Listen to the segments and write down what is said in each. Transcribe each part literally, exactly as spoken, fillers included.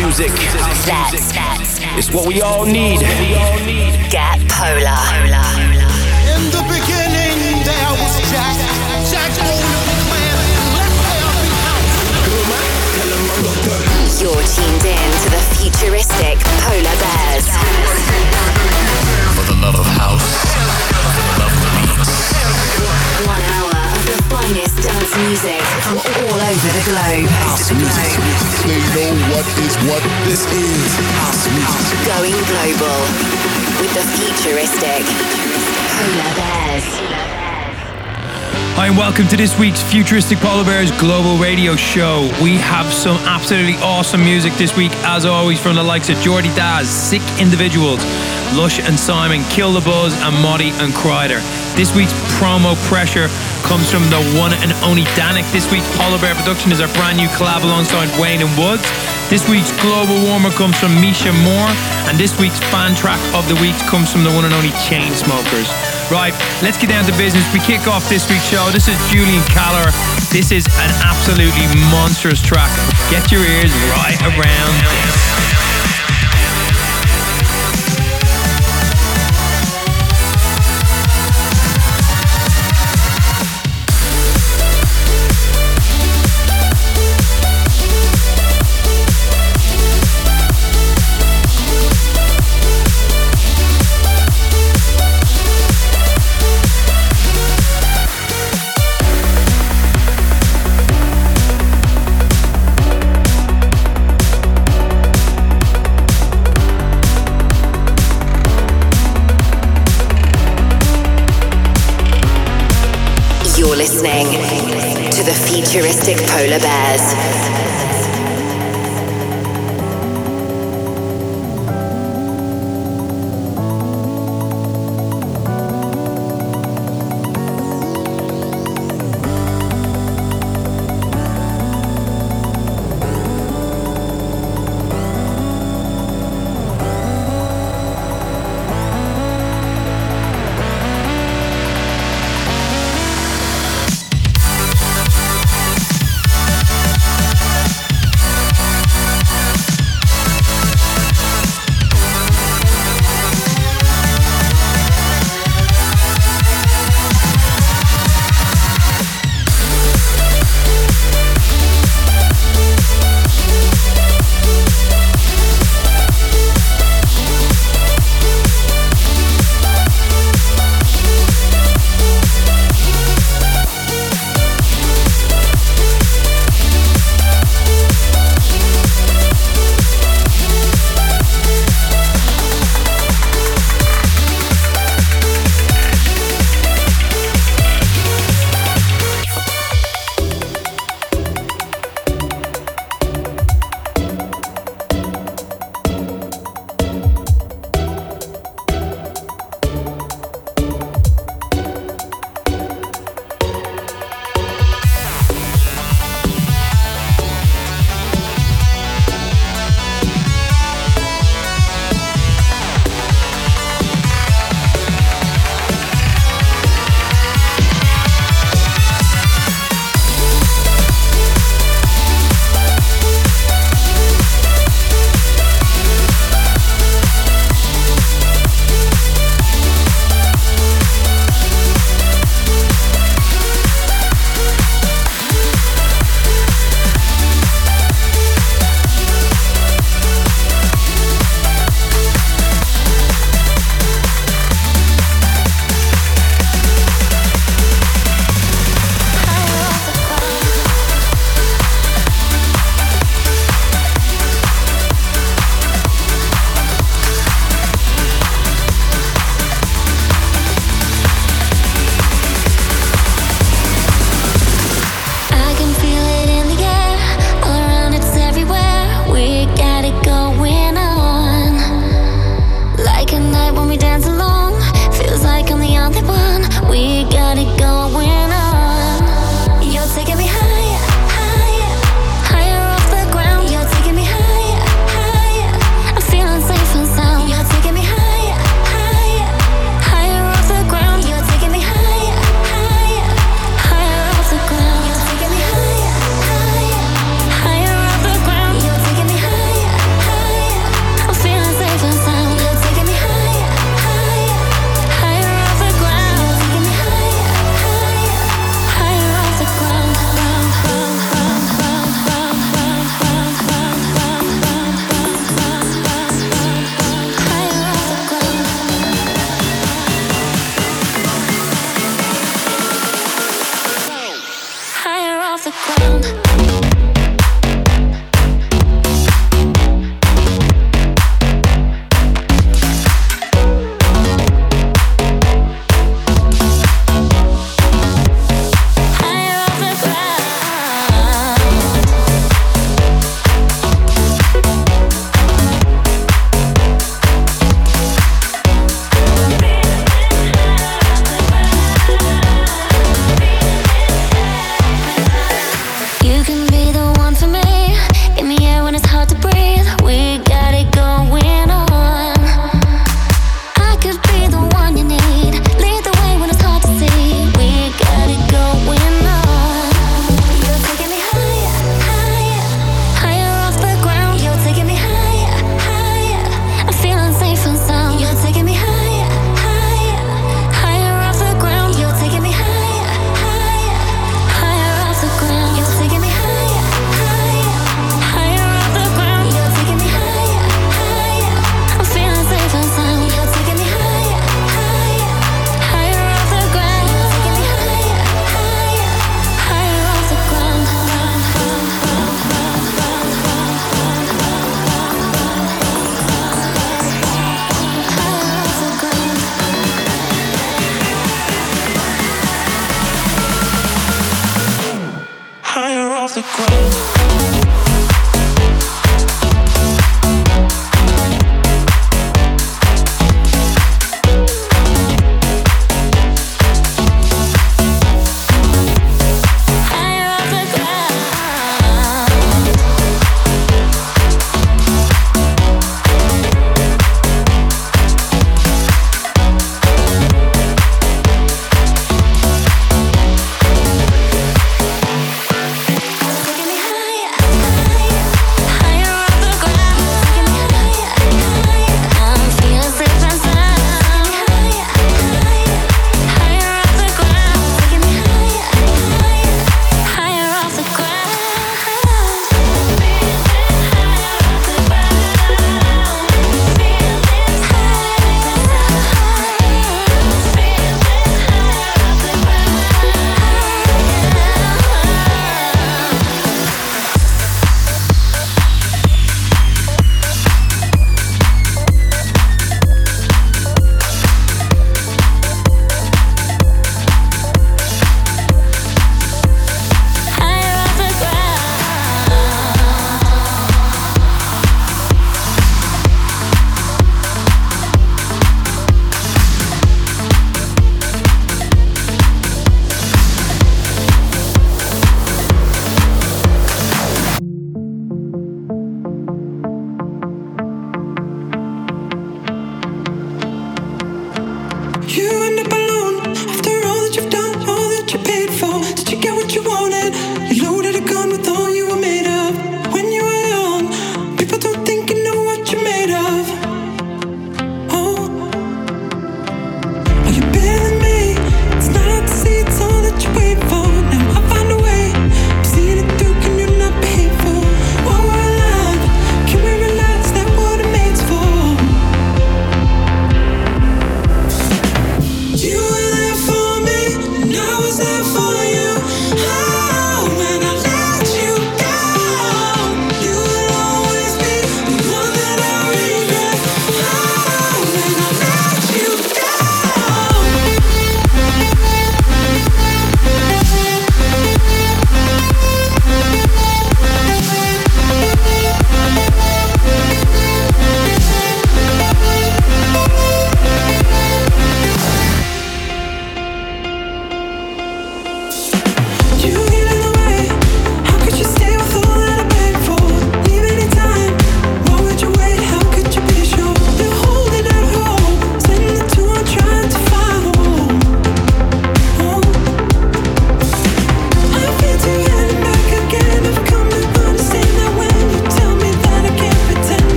music. That's, that's, it's what we all need. Get polar. In the beginning, there was Jack. Jack You're tuned in to the Futuristic Polar Bears. For the love of house, for the love of beats. One hour of the finest dance music from all over the globe. House music. They know what is what this is. House music. Going global with the Futuristic Polar Bears. Hi and welcome to this week's Futuristic Polar Bears Global Radio Show. We have some absolutely awesome music this week, as always, from the likes of Jordy Dazz, Sick Individuals, Lush and Simon, Kill the Buzz, and Moddy and Kreider. This week's promo pressure comes from the one and only Dannic. This week's Polar Bear production is our brand new collab alongside Wayne and Woods. This week's Global Warmer comes from Micha Moor, and this week's fan track of the week comes from the one and only Chainsmokers. Right, let's get down to business. We kick off this week's show. This is Julian Calor. This is an absolutely monstrous track. Get your ears right around this. Futuristic Polar Bears.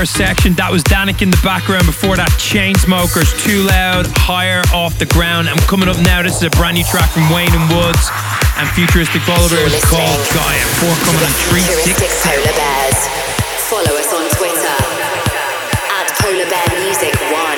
Section. That was Dannic in the background. Before that, Chainsmokers, Twoloud, Higher Off the Ground. I'm coming up now. This is a brand new track from Wayne and Woods and Futuristic Polar Bears called Gaia. Forthcoming on three six. Futuristic Polar Bears. Follow us on Twitter at Polar Bear Music One.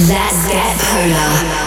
Let's get polar.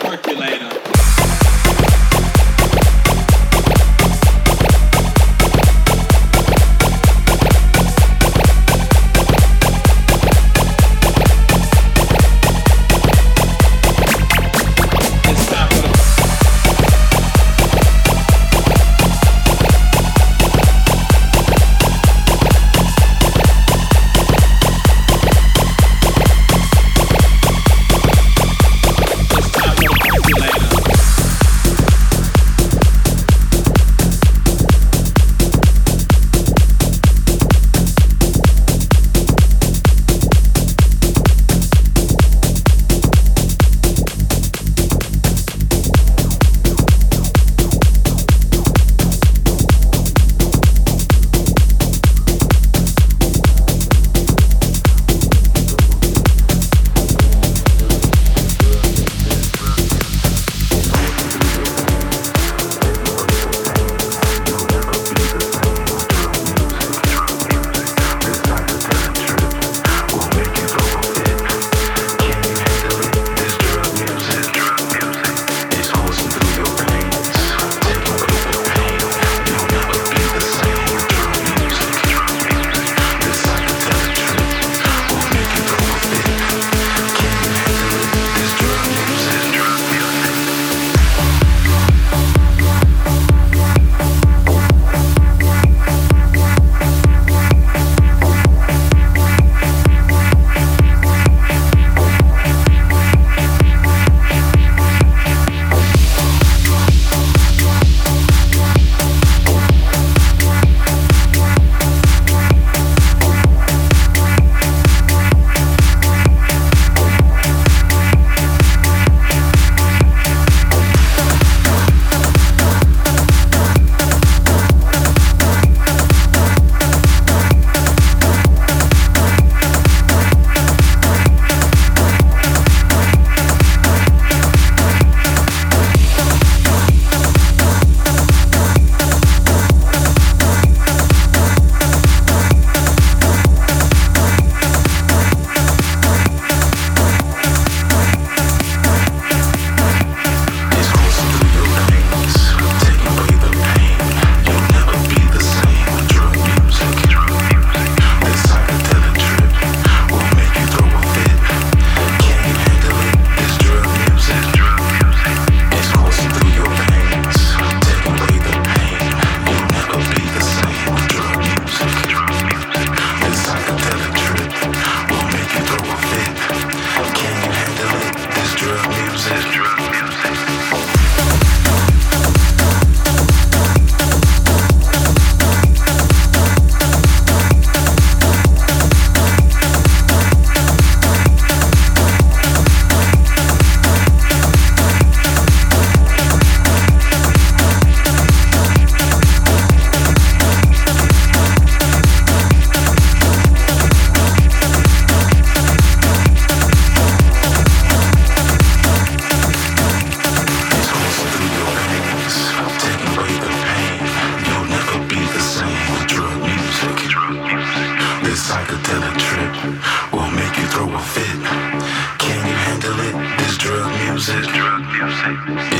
Percolator.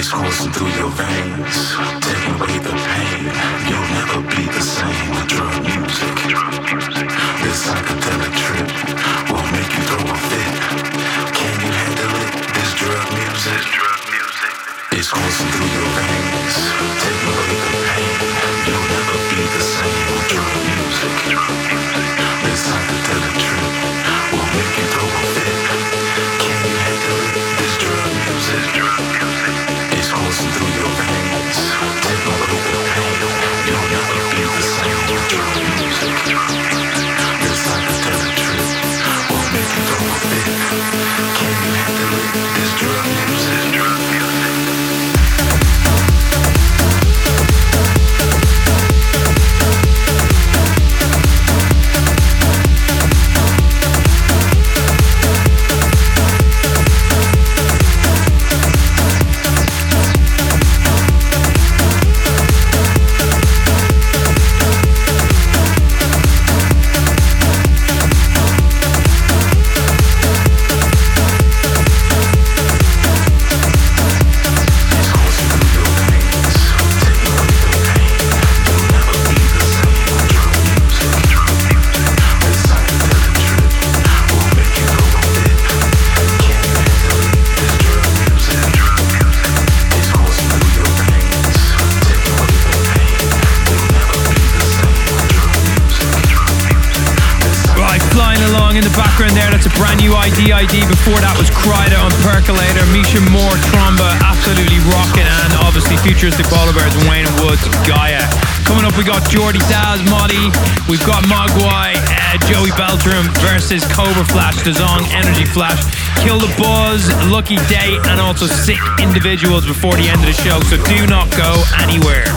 is coursing through your veins, taking away the pain. You'll never be the same with drug music. This psychedelic trip will make you throw a fit. Can you handle it? This drug music, drug music is coursing through your veins, taking away the pain. You'll never be the same with drug music. This psychedelic trip will make you throw a fit. Can you handle it? This drug music, drug music is coursing through your veins, taking away the pain. You'll never be the same with drug music. This psychedelic trip will make you throw a fit. Can you handle it? This drug music, drug music. D I D, before that was Kryder on Percolator, Micha Moor, Tromba, absolutely rocking, and obviously Futuristic Polar Bears, Wayne and Woods, Gaia. Coming up we got Jordy Dazz, Moti, we've got Moguai, uh, Joey Beltram versus Cobra Flash, the Zound, Energy Flash, Kill the Buzz, Lucky Date, and also Sick Individuals before the end of the show, so do not go anywhere.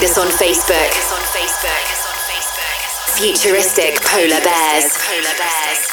find us on Facebook. Futuristic Polar Bears. Polar Bears.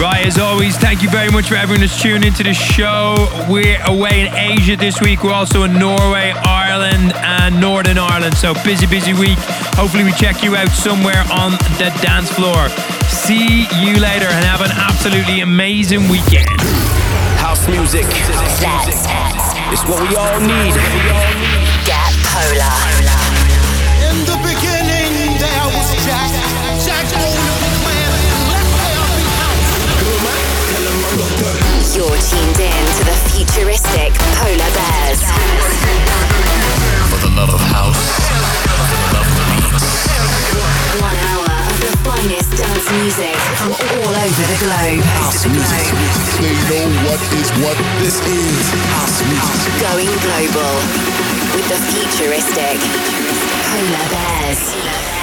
Right, as always, thank you very much for everyone that's tuned into the show. We're away in Asia this week. We're also in Norway, Ireland, and Northern Ireland. So busy, busy week. Hopefully we check you out somewhere on the dance floor. See you later and have an absolutely amazing weekend. House music. That's, it's what we all need. Get polar. In the beginning there was Jack. Jack owned the planet and left there behind. You're tuned in to the Futuristic Polar Bears. For the love of house, for the love of beats. One hour of the finest dance music from all over the globe. House music. They know what is what this is. House music. Going global with the Futuristic Polar Bears.